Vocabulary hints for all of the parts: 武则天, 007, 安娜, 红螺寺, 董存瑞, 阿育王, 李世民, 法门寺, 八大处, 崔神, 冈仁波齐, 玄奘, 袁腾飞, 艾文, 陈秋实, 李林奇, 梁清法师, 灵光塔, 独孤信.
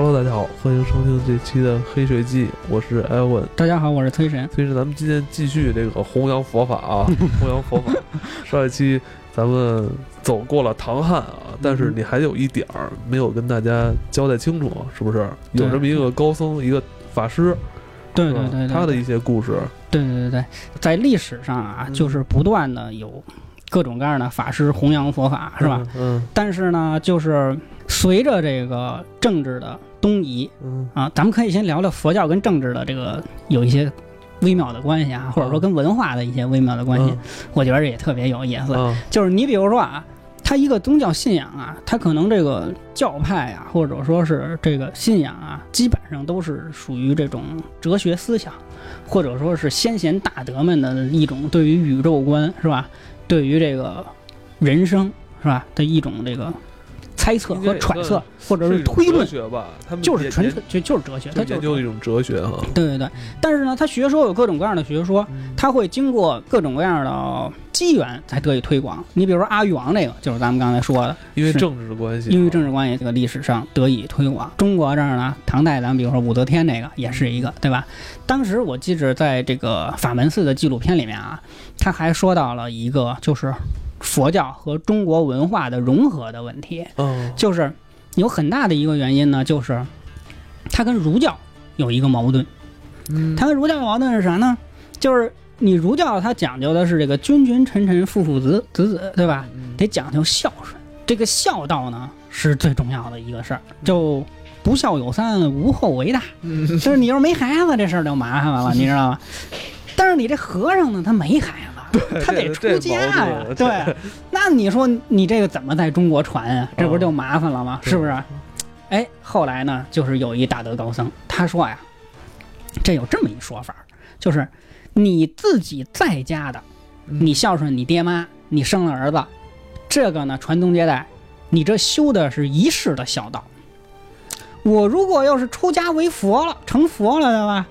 Hello， 大家好，欢迎收听这期的黑水记，我是艾文。大家好，我是崔神。崔神，咱们今天继续这个弘扬佛法啊，弘扬佛法。上一期咱们走过了唐汉啊，但是你还有一点儿没有跟大家交代清楚，是不是？有这么一个高僧，一个法师。对对 对，他的一些故事。对对对对，在历史上啊，就是不断的有各种各样的法师弘扬佛法，是吧？嗯。但是呢，就是随着这个政治的东移，啊，咱们可以先聊聊佛教跟政治的这个有一些微妙的关系啊，或者说跟文化的一些微妙的关系，我觉得也特别有意思。就是你比如说啊，它一个宗教信仰啊，它可能这个教派啊，或者说是这个信仰啊，基本上都是属于这种哲学思想，或者说是先贤大德们的一种对于宇宙观，是吧？对于这个人生，是吧？的一种这个猜测和揣测，或者是推论，就是纯粹就是哲学，它研究一种哲学哈。对对对，但是呢，它学说有各种各样的学说，它会经过各种各样的机缘才得以推广。你比如说阿育王这个，就是咱们刚才说的，因为政治关系，因为政治关系这个历史上得以推广。中国这儿呢，唐代咱们比如说武则天这个也是一个，对吧？当时我记着在这个法门寺的纪录片里面啊，他还说到了一个就是佛教和中国文化的融合的问题，就是有很大的一个原因呢，就是它跟儒教有一个矛盾。它跟儒教的矛盾是啥呢？就是你儒教它讲究的是这个君君臣臣父父子子，对吧？得讲究孝顺，这个孝道呢是最重要的一个事儿，就不孝有三，无后为大。就是你要是没孩子，这事儿就麻烦了，你知道吗？但是你这和尚呢，他没孩子。他得出家呀，对，那你说你这个怎么在中国传啊？这不就麻烦了吗？是不是？哎，后来呢，就是有一大德高僧，他说呀，这有这么一说法，就是你自己在家的，你孝顺你爹妈，你生了儿子，这个呢传宗接代，你这修的是一世的孝道。我如果要是出家为佛了，成佛了，对吧？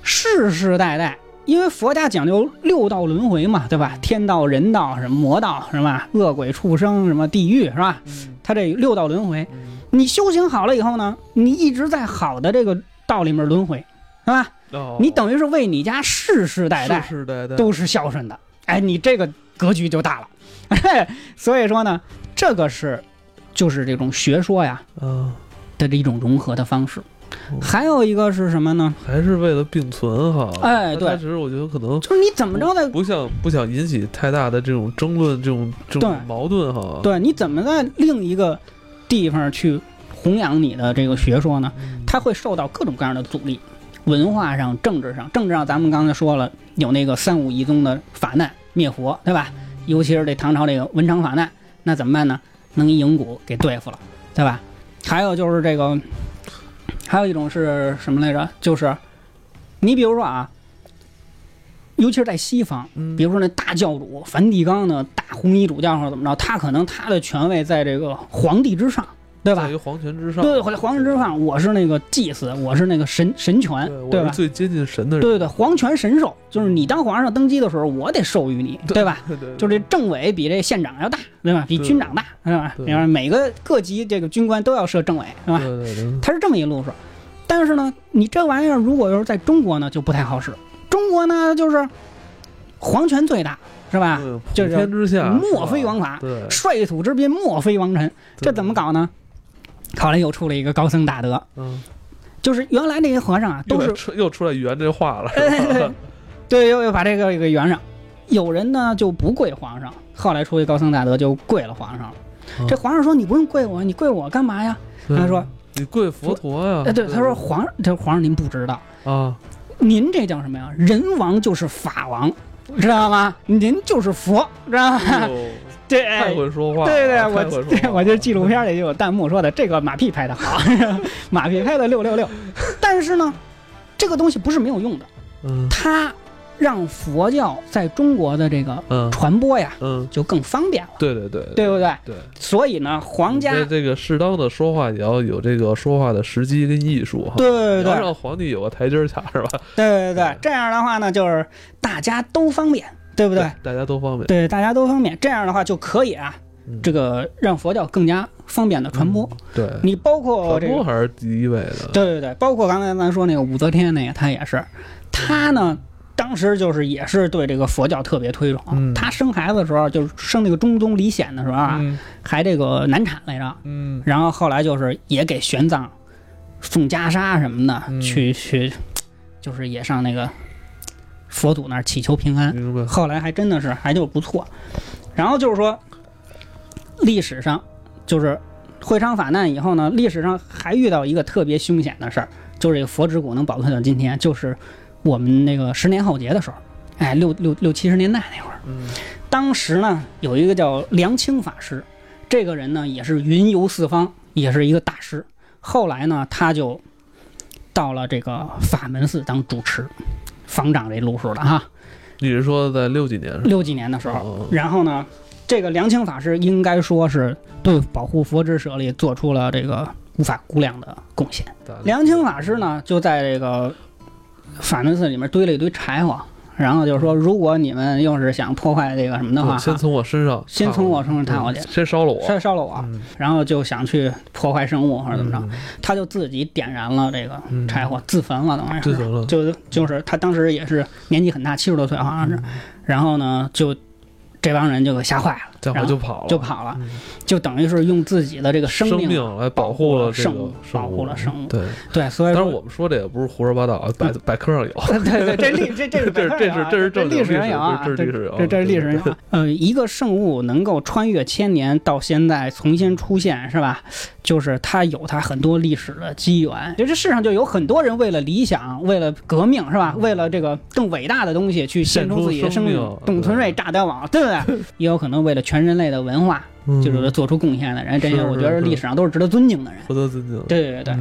世世代代。因为佛家讲究六道轮回嘛，对吧？天道、人道、什么魔道，什么恶鬼、畜生，什么地狱，是吧？他这六道轮回，你修行好了以后呢，你一直在好的这个道里面轮回，是吧？你等于是为你家世世代代都是孝顺的，哎，你这个格局就大了。所以说呢，这个是就是这种学说呀的一种融合的方式。还有一个是什么呢？还是为了并存哈。哎，对，其实我觉得可能就是你怎么着在不想引起太大的这种争论，这种矛盾哈。对，你怎么在另一个地方去弘扬你的这个学说呢？它会受到各种各样的阻力，文化上、政治上，咱们刚才说了，有那个三武一宗的法难灭佛，对吧？尤其是这唐朝这个文昌法难，那怎么办呢？能以营鼓给对付了，对吧？还有就是这个。还有一种是什么来着？就是你比如说啊，尤其是在西方，比如说那大教主梵蒂冈的大红衣主教或者怎么着，他可能他的权位在这个皇帝之上，对吧？在于皇权之上。对，皇权之上，我是那个祭司，我是那个神权，对吧？我是最接近神的人。对对对，皇权神授，就是你当皇上登基的时候，我得授予你，对吧？对对对，就这政委比这县长要大，对吧？比军长大，对吧？你看每个各级这个军官都要设政委，对吧？对对对，他是这么一路数。但是呢，你这玩意儿如果要是在中国呢，就不太好使。中国呢，就是皇权最大。是吧？普天之下莫非王法，率土之滨莫非王臣。这怎么搞呢？后来又出了一个高僧大德，就是原来这些和尚啊，都是又出来圆这话了。对，又把这个圆上。有人呢就不跪皇上，后来出一高僧大德就跪了皇上了。这皇上说：“你不用跪我，你跪我干嘛呀？”他说：“你跪佛陀呀。”对，他说：“皇上您不知道啊，您这叫什么呀？人王就是法王。”知道吗？您就是佛，知道吗？对，太会说话。对对，我这纪录片里就有弹幕说的，这个马屁拍的好，马屁拍的666。但是呢，这个东西不是没有用的，它让佛教在中国的这个传播呀，就更方便了。对对对，对不对？对。所以呢，皇家这个适当的说话也要有这个说话的时机跟艺术哈。对对对，要让皇帝有个台阶下，是吧？对对对，这样的话呢，就是大家都方便，对不对？大家都方便。对，大家都方便，这样的话就可以啊，这个让佛教更加方便的传播。对，你包括这个传播还是第一位的。对对对，包括刚才咱说那个武则天那个，他也是，他呢当时就是也是对这个佛教特别推崇。他生孩子的时候，就是生那个中宗李显的时候啊，还这个难产来着。然后后来就是也给玄奘送袈裟什么的，去就是也上那个佛祖那儿祈求平安。后来还真的是还就不错。然后就是说。历史上就是会昌法难以后呢，历史上还遇到一个特别凶险的事儿，就是这个佛指骨能保存到今天，就是我们那个十年浩劫的时候，哎，六七十年代那会儿，当时呢有一个叫梁清法师，这个人呢也是云游四方，也是一个大师。后来呢，他就到了这个法门寺当主持，方丈这路数了哈。你是说在六几年的时候，然后呢？这个梁清法师应该说是对保护佛之舍利做出了这个无法估量的贡献。梁清法师呢，就在这个法门寺里面堆了一堆柴火，然后就是说，如果你们要是想破坏这个什么的话，先从我身上踏过去，先烧了我、然后就想去破坏生物或者怎么着，他就自己点燃了这个柴火，自焚了，等于是就是他当时也是年纪很大，70多岁好像是，然后呢就。这帮人就给吓坏了，然后就跑了、就等于是用自己的这个生命来保护了生物，保护了生物。对对，所以当然我们说这也不是胡说八道，百科上有。对对，这是历史上有。一个生物能够穿越千年到现在重新出现，是吧？就是它有它很多历史的机缘。就这世上就有很多人为了理想，为了革命，是吧？为了这个更伟大的东西去献出自己的生命。董存瑞、炸碉堡，对不对？也有可能为了全人类的文化，就是做出贡献的人，这些我觉得历史上都是值得尊敬的人，值得尊敬。对对对，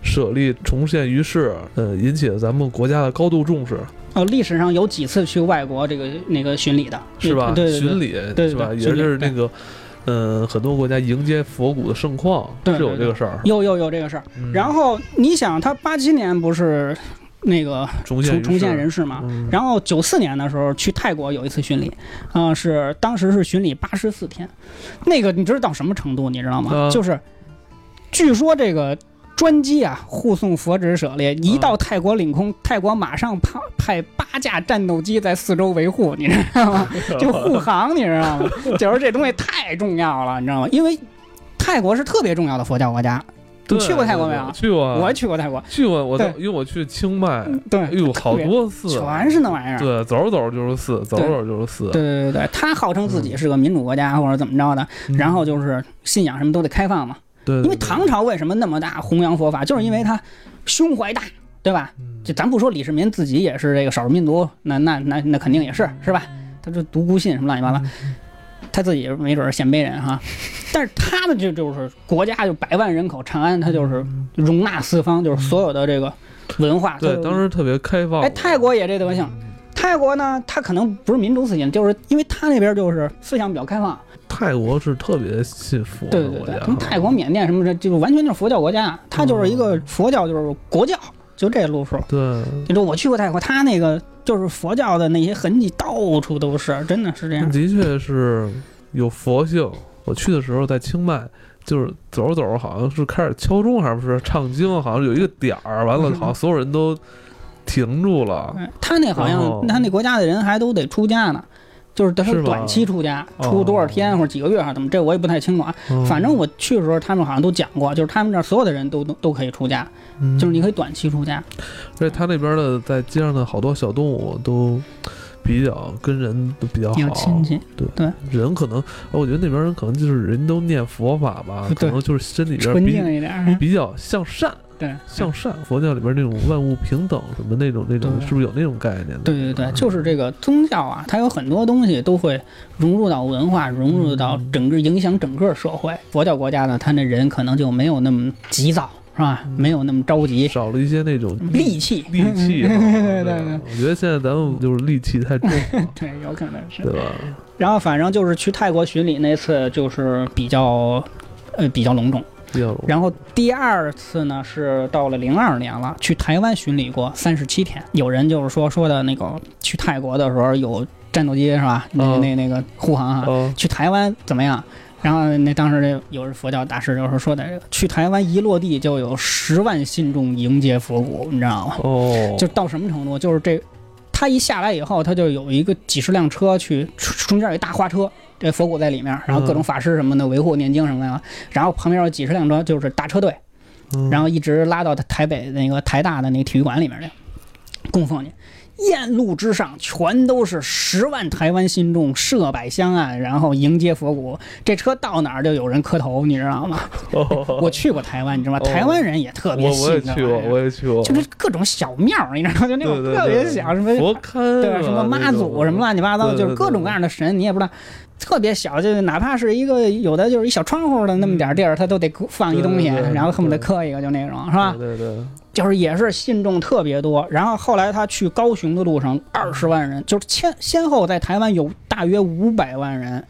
舍利重现于世，引起了咱们国家的高度重视。哦，历史上有几次去外国这个那个巡礼的，是吧？对对对，巡礼，对是吧？也是那个，很多国家迎接佛骨的盛况，对对对对，是有这个事儿，有这个事儿。然后你想，他87年不是？那个重现人世嘛，然后94年的时候去泰国有一次巡礼，是当时是巡礼84天，那个你知道到什么程度你知道吗？就是据说这个专机啊护送佛指舍利一到泰国领空，泰国马上派8架战斗机在四周维护，你知道吗？就护航，你知道吗？就是这东西太重要了，你知道吗？因为泰国是特别重要的佛教国家。你去过泰国没有？去过，我去过泰国。去过，因为我去清迈，对，有好多寺，全是那玩意儿。对，走走就是寺。对对对对，他号称自己是个民主国家或者怎么着的，然后就是信仰什么都得开放嘛。对，因为唐朝为什么那么大弘扬佛法，就是因为他胸怀大，对吧？就咱不说李世民自己也是这个少数民族，那肯定也是，是吧？他就独孤信什么乱七八糟。他自己没准是鲜卑人哈，但是他们就是国家就100万人口，长安他就是容纳四方，就是所有的这个文化。对，当时特别开放。哎，泰国也这德行。泰国呢，他可能不是民族思想，就是因为他那边就是思想比较开放。泰国是特别信佛的国家，对对对，什么泰国、缅甸什么的，就是完全就是佛教国家，他就是一个佛教就是国教。就这路数，对，你说我去过泰国，他那个就是佛教的那些痕迹到处都是，真的是这样。的确是有佛性。我去的时候在清迈，就是走着走着，好像是开始敲钟，还不是唱经，好像有一个点儿，完了，好像所有人都停住了。他那好像他那国家的人还都得出家呢，就是他是短期出家，出多少天或者几个月还怎么，这我也不太清楚啊。反正我去的时候，他们好像都讲过，就是他们这所有的人都可以出家。就是你可以短期出家，所以他那边的在街上的好多小动物都比较跟人都比较好亲近，对人可能，我觉得那边人可能就是人都念佛法吧，可能就是身体边比较向善，对，向善。佛教里边那种万物平等什么那种，是不是有那种概念？对对对，就是这个宗教啊，它有很多东西都会融入到文化，融入到整个影响整个社会。佛教国家呢，他那人可能就没有那么急躁。是吧？没有那么着急，少了一些那种戾气。对对对，我觉得现在咱们就是戾气太重了。对，有可能是，对吧？然后反正就是去泰国巡礼那次，就是比较隆重。然后第二次呢是到了02年了，去台湾巡礼过37天。有人就是说的那个去泰国的时候有战斗机是吧？那个护航啊，去台湾怎么样？然后那当时有人佛教大师就是说的，去台湾一落地就有10万信众迎接佛骨，你知道吗？哦，就到什么程度？就是这，他一下来以后，他就有一个几十辆车去，中间有一大花车，这佛骨在里面，然后各种法师什么的维护念经什么的，然后旁边有几十辆车，就是大车队，然后一直拉到台北那个台大的那个体育馆里面去供奉去。沿路之上全都是10万台湾信众设摆香案，然后迎接佛骨。这车到哪儿就有人磕头，你知道吗？我去过台湾，你知道吗？台湾人也特别信，我也去过，就是各种小庙，你知道吗？就那种特别小什么佛龛，对，什么妈祖什么乱七八糟，就是各种各样的神，你也不知道。特别小，就是哪怕是一个有的就是一小窗户的那么点地儿，他都得放一东西，然后恨不得磕一个，就那种，是吧？对对，就是也是信众特别多。然后后来他去高雄的路上20万人，就是先后在台湾有大约500万人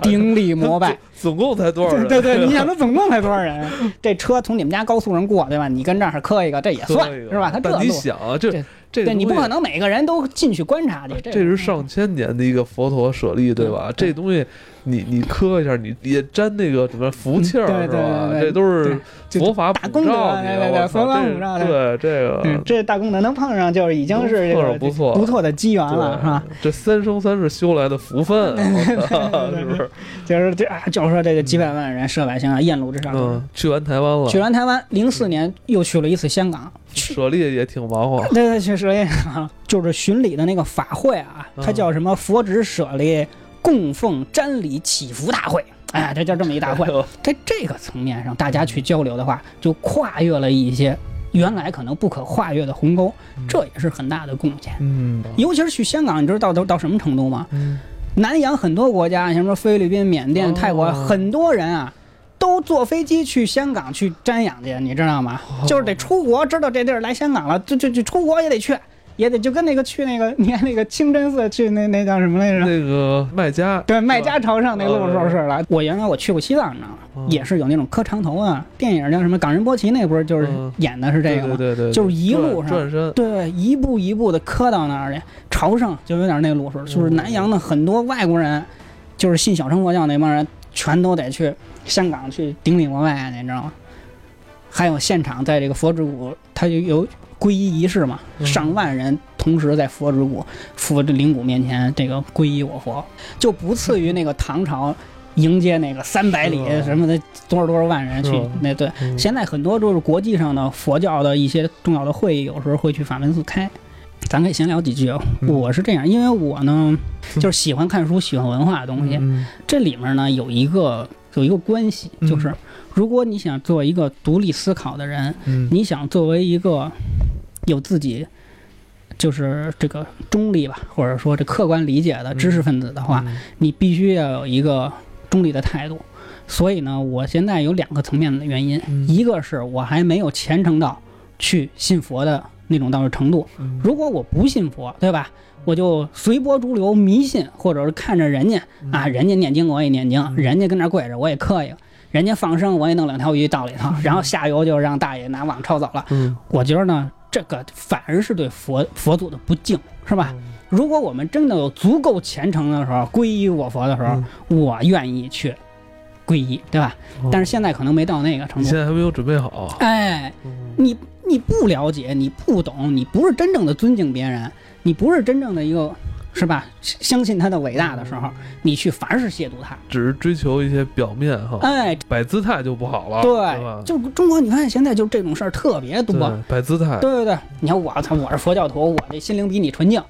顶礼膜拜。总共才多少人？对对对，你想他总共才多少人？这车从你们家高速上过，对吧？你跟这儿磕一个，这也算是吧？他这你想这你不可能每个人都进去观察去，这是上千年的一个佛陀舍利，对吧？这东西你磕一下，你也沾那个什么福气儿，是吧？这都是佛法普照，对，佛法普照，对这个这大功德能碰上，就是已经是不错的机缘了，是吧？这3生3世修来的福分，是不是？就是说这个几百万人设百姓啊，沿路之上。去完台湾了。去完台湾，04年又去了一次香港。舍利也挺忙活。对对，去舍利啊，就是巡礼的那个法会啊，它叫什么佛指舍利供奉瞻礼祈福大会。哎，这叫这么一大会。在这个层面上，大家去交流的话，就跨越了一些原来可能不可跨越的鸿沟，这也是很大的贡献。嗯，尤其是去香港，你知道到什么程度吗？嗯。南洋很多国家，像说菲律宾、缅甸、泰国，很多人啊，都坐飞机去香港去瞻仰去，你知道吗？就是得出国，知道这地儿来香港了，就出国也得去，也得就跟那个去那个，你看那个清真寺去那叫什么来着？那个麦加，对，麦加朝上那路说是了。我原来我去过西藏，你知道吗？也是有那种磕长头啊，电影叫什么《冈仁波齐》，那不是就是演的是这个吗？对对对，就是一路上，对，一步一步的磕到那儿去。朝圣就有点那路数，就是南洋的很多外国人，就是信小乘佛教那帮人，全都得去香港去顶礼膜拜，你知道吗？还有现场在这个佛指谷，它就有皈依仪式嘛，上万人同时在佛指谷、佛的灵骨面前这个皈依我佛，就不次于那个唐朝迎接那个300里什么的多少万人去那对。现在很多就是国际上的佛教的一些重要的会议，有时候会去法门寺开。咱可以闲聊几句啊。我是这样，因为我呢就是喜欢看书，喜欢文化的东西。这里面呢有一个关系，就是如果你想做一个独立思考的人，你想作为一个有自己就是这个中立吧，或者说这客观理解的知识分子的话，你必须要有一个中立的态度。所以呢，我现在有2个层面的原因，一个是我还没有虔诚到去信佛的那种到的程度。如果我不信佛，对吧？我就随波逐流迷信，或者是看着人家啊，人家念经我也念经，人家跟那跪着我也磕一个，人家放生我也弄2条鱼到里头，然后下游就让大爷拿网抄走了。我觉得呢，这个反而是对佛祖的不敬，是吧？如果我们真的有足够虔诚的时候，皈依我佛的时候，我愿意去皈依，对吧？但是现在可能没到那个程度，现在还没有准备好。哎，你不了解，你不懂，你不是真正的尊敬别人，你不是真正的一个，是吧？相信他的伟大的时候，你去凡是亵渎他，只是追求一些表面哈，哎，摆姿态就不好了。对，就中国你看现在就这种事儿特别多，摆姿态。对对对，你看我是佛教徒，我这心灵比你纯净。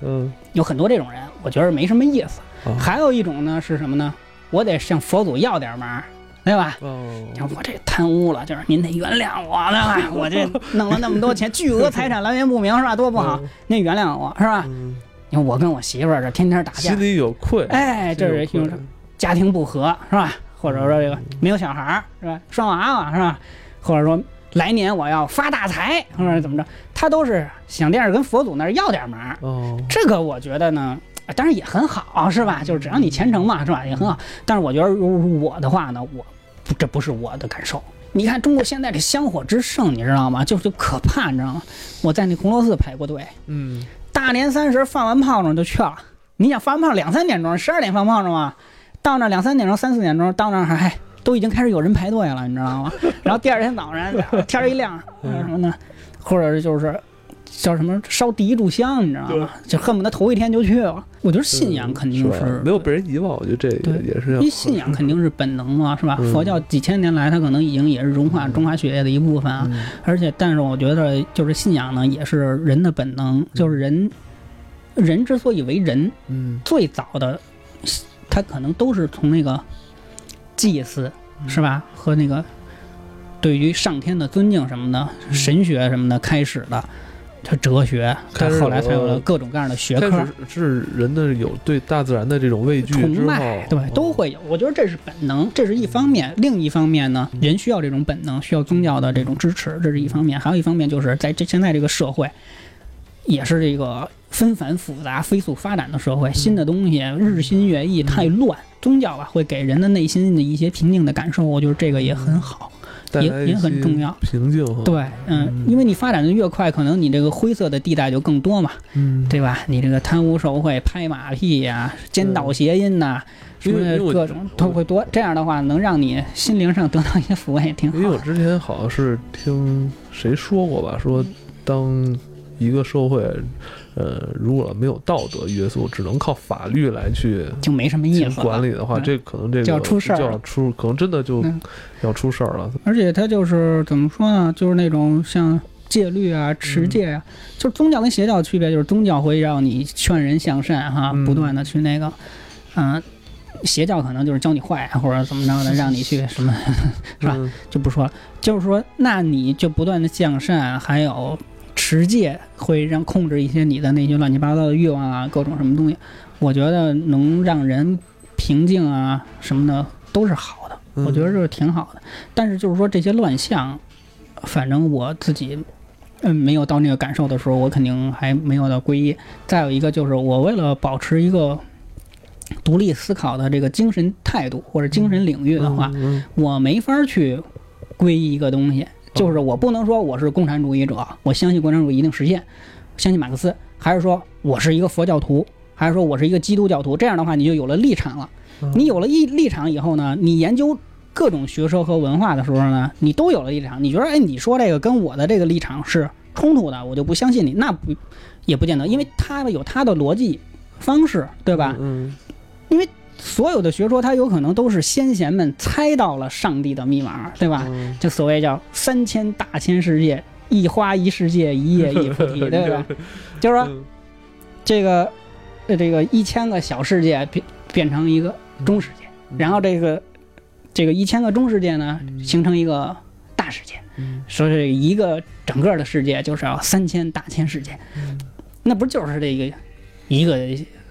有很多这种人，我觉得没什么意思。还有一种呢是什么呢？我得向佛祖要点忙。对吧？我这贪污了，就是您得原谅我，对吧？我这弄了那么多钱，巨额财产来源不明，是吧？多不好，您原谅我，是吧？因为我跟我媳妇儿这天天打架，心里有愧。哎，这是就是家庭不和，是吧？或者说这个没有小孩，是吧？双娃娃，是吧？或者说来年我要发大财，或者怎么着，他都是想电视跟佛祖那儿要点忙。这个我觉得呢。当然也很好，是吧？就是只要你虔诚嘛，是吧？也很好。但是我觉得，我的话呢，这不是我的感受。你看中国现在这香火之盛，你知道吗？就可怕，你知道吗？我在那红螺寺排过队，大年30放完炮仗就去了。你想放完炮2、3点钟，12点放炮仗嘛？到那2、3点钟、3、4点钟到那还都已经开始有人排队了，你知道吗？然后第二天早上天一亮，什么呢？或者就是叫什么烧第一炷香，你知道吗？就恨不得头一天就去了。我觉得信仰肯定 是没有被人遗忘，我觉得这也是要，因为信仰肯定是本能嘛，是吧？佛教几千年来它可能已经也是融化中华血液的一部分啊。而且但是我觉得就是信仰呢也是人的本能，就是人之所以为人，最早的他可能都是从那个祭祀，是吧？和那个对于上天的尊敬什么的，神学什么的开始的。它哲学，但后来才有了各种各样的学科。是人的有对大自然的这种畏惧、崇拜，对，都会有。我觉得这是本能，这是一方面。另一方面呢，人需要这种本能，需要宗教的这种支持，这是一方面。还有一方面就是在现在这个社会，也是这个纷繁复杂、飞速发展的社会，新的东西日新月异，太乱。宗教吧，会给人的内心的一些平静的感受，我觉得这个也很好。也很重要，平静。对，因为你发展的越快，可能你这个灰色的地带就更多嘛，对吧？你这个贪污受贿、拍马屁呀、颠倒谐音呐，什么各种都会多。这样的话，能让你心灵上得到一些抚慰，也挺好。因为我之前好像是听谁说过吧，说当一个社会，如果没有道德约束，只能靠法律来去就没什么意思管理的话，这可能这个就要出事儿，可能真的就要出事儿了。而且它就是怎么说呢？就是那种像戒律啊、持戒啊，就是宗教跟邪教的区别，就是宗教会让你劝人向善哈，不断的去那个，邪教可能就是教你坏或者怎么着的，让你去什么是吧？就不说了，就是说那你就不断的向善，还有。持戒会让控制一些你的那些乱七八糟的欲望啊，各种什么东西，我觉得能让人平静啊什么的都是好的，我觉得这是挺好的。但是就是说这些乱象，反正我自己没有到那个感受的时候，我肯定还没有到皈依。再有一个就是我为了保持一个独立思考的这个精神态度或者精神领域的话，我没法去皈依一个东西。就是我不能说我是共产主义者，我相信共产主义一定实现，相信马克思，还是说我是一个佛教徒，还是说我是一个基督教徒，这样的话你就有了立场了。你有了立场以后呢，你研究各种学说和文化的时候呢，你都有了立场。你觉得你说这个跟我的这个立场是冲突的，我就不相信你，那不也不见得，因为他有他的逻辑方式，对吧？因为所有的学说它有可能都是先贤们猜到了上帝的密码，对吧？就所谓叫3000大千世界，一花一世界，一叶一菩提，对吧？就是说这个1000个小世界变成一个中世界，然后这个1000个中世界呢形成一个大世界，所以一个整个的世界就是要3000大千世界。那不就是这个一个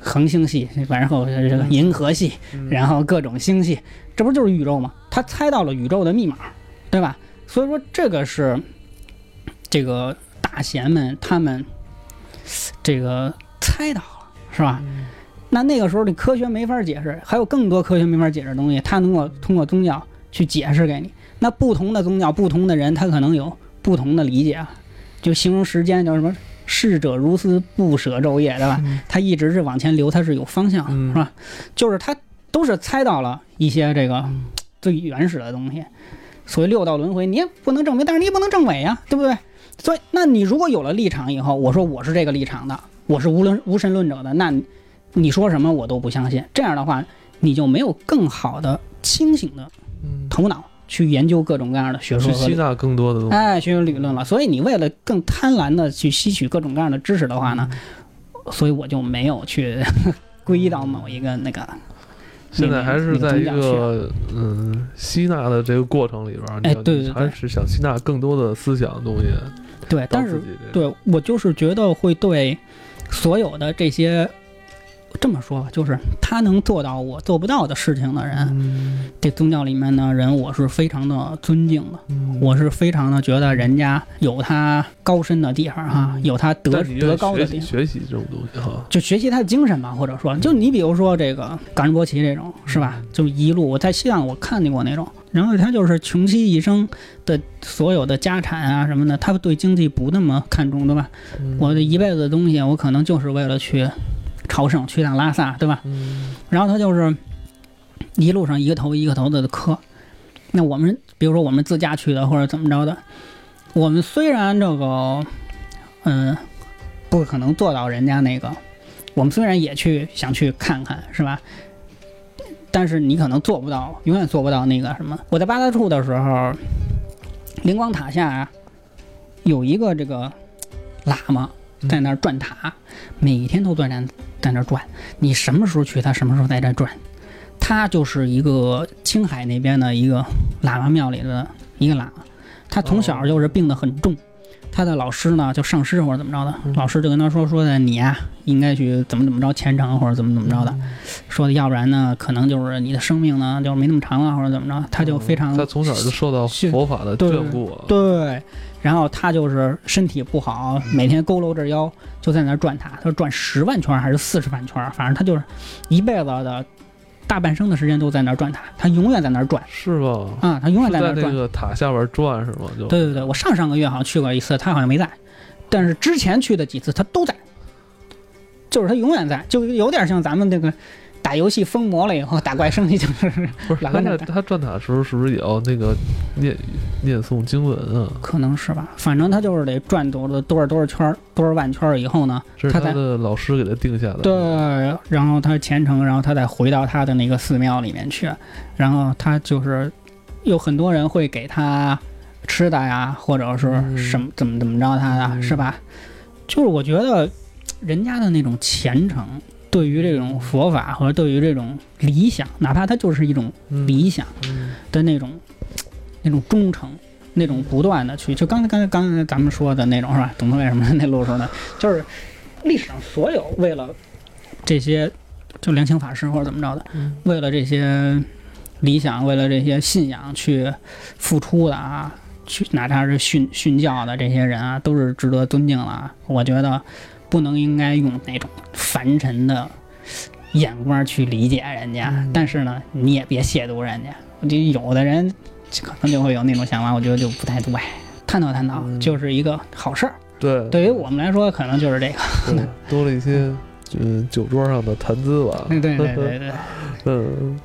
恒星系，然后这个银河系，然后各种星系，这不就是宇宙吗？他猜到了宇宙的密码，对吧？所以说这个是这个大贤们他们这个猜到了，是吧？那个时候你科学没法解释，还有更多科学没法解释的东西，他能够通过宗教去解释给你。那不同的宗教、不同的人，他可能有不同的理解。就形容时间叫什么？逝者如斯，不舍昼夜，对吧？他一直是往前流，他是有方向，是吧？就是他都是猜到了一些这个最原始的东西，所以六道轮回你也不能证明，但是你也不能证伪呀，对不对？所以，那你如果有了立场以后，我说我是这个立场的，我是无神论者的，那你说什么我都不相信。这样的话，你就没有更好的清醒的头脑。去研究各种各样的学术，去吸纳更多的东西，学术理论了。所以你为了更贪婪的去吸取各种各样的知识的话呢，所以我就没有去皈依到某一个那个。现在还是在一个吸纳的这个过程里边，对，还是想吸纳更多的思想的东西。对，但是对我就是觉得会对所有的这些。这么说吧，就是他能做到我做不到的事情的人，这宗教里面的人，我是非常的尊敬的，我是非常的觉得人家有他高深的地方哈，有他德高的地方。学习这种东西哈，就学习他的精神吧，或者说，就你比如说这个冈仁波齐这种是吧？就一路我在西藏我看见过那种，然后他就是穷其一生的所有的家产啊什么的，他对经济不那么看重，对吧？我的一辈子的东西，我可能就是为了去。朝圣去趟拉萨，对吧？然后他就是一路上一个头一个头的磕。那我们比如说我们自驾去的或者怎么着的，我们虽然这个不可能做到人家那个，我们虽然也去想去看看是吧，但是你可能做不到，永远做不到那个什么。我在八大处的时候，灵光塔下有一个这个喇嘛在那儿转塔，每天都在那儿转，你什么时候去他什么时候在这转。他就是一个青海那边的一个喇嘛庙里的一个喇嘛，他从小就是病得很重，他的老师呢就上师或者怎么着的，老师就跟他说的你呀、应该去怎么怎么着虔诚或者怎么怎么着的，说的要不然呢可能就是你的生命呢就没那么长了或者怎么着。他就非常、他从小就受到佛法的眷顾、对，然后他就是身体不好，每天佝偻着腰就在那转塔，他转10万圈还是40万圈，反正他就是一辈子的大半生的时间都在那儿转塔，他永远在那儿转，是吧？啊，他永远在那儿转，在那个塔下边转是吗？就对对对，我上个月好像去过一次，他好像没在，但是之前去的几次他都在，就是他永远在，就有点像咱们那个打游戏疯魔了以后打怪升级就是。不是，他转塔的时候是不是也要那个念诵经文啊？可能是吧，反正他就是得转多少圈多少万圈以后呢，这是他的老师给他定下的。对，然后他虔诚，然后他再回到他的那个寺庙里面去，然后他就是有很多人会给他吃的呀，或者是什么、怎么着他的、是吧？就是我觉得人家的那种虔诚。对于这种佛法和对于这种理想，哪怕它就是一种理想的那种忠诚，那种不断的去，就刚才咱们说的那种是吧？懂得为什么那路说的，就是历史上所有为了这些就良清法师或者怎么着的，为了这些理想，为了这些信仰去付出的啊，去哪怕是殉教的这些人啊，都是值得尊敬的啊。我觉得。不能应该用那种凡尘的眼光去理解人家，但是呢，你也别亵渎人家。我觉得有的人可能就会有那种想法，我觉得就不太对。探讨探讨，就是一个好事儿。对，对于我们来说，可能就是这个，多了一些酒桌上的谈资吧。对。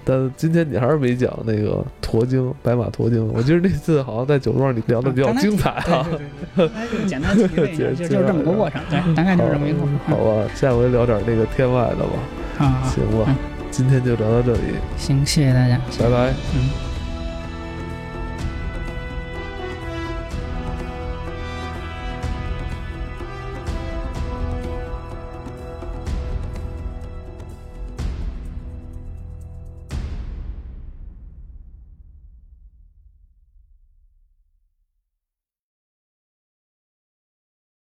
但今天你还是没讲那个驮经，白马驮经。我觉得那次好像在酒桌上你聊的比较精彩啊。对，简单提了一下，就是这么个过程。对，大概就是这么一个过程。好吧，下回聊点那个天外的吧。啊，行吧，今天就聊到这里。行，谢谢大家，拜拜。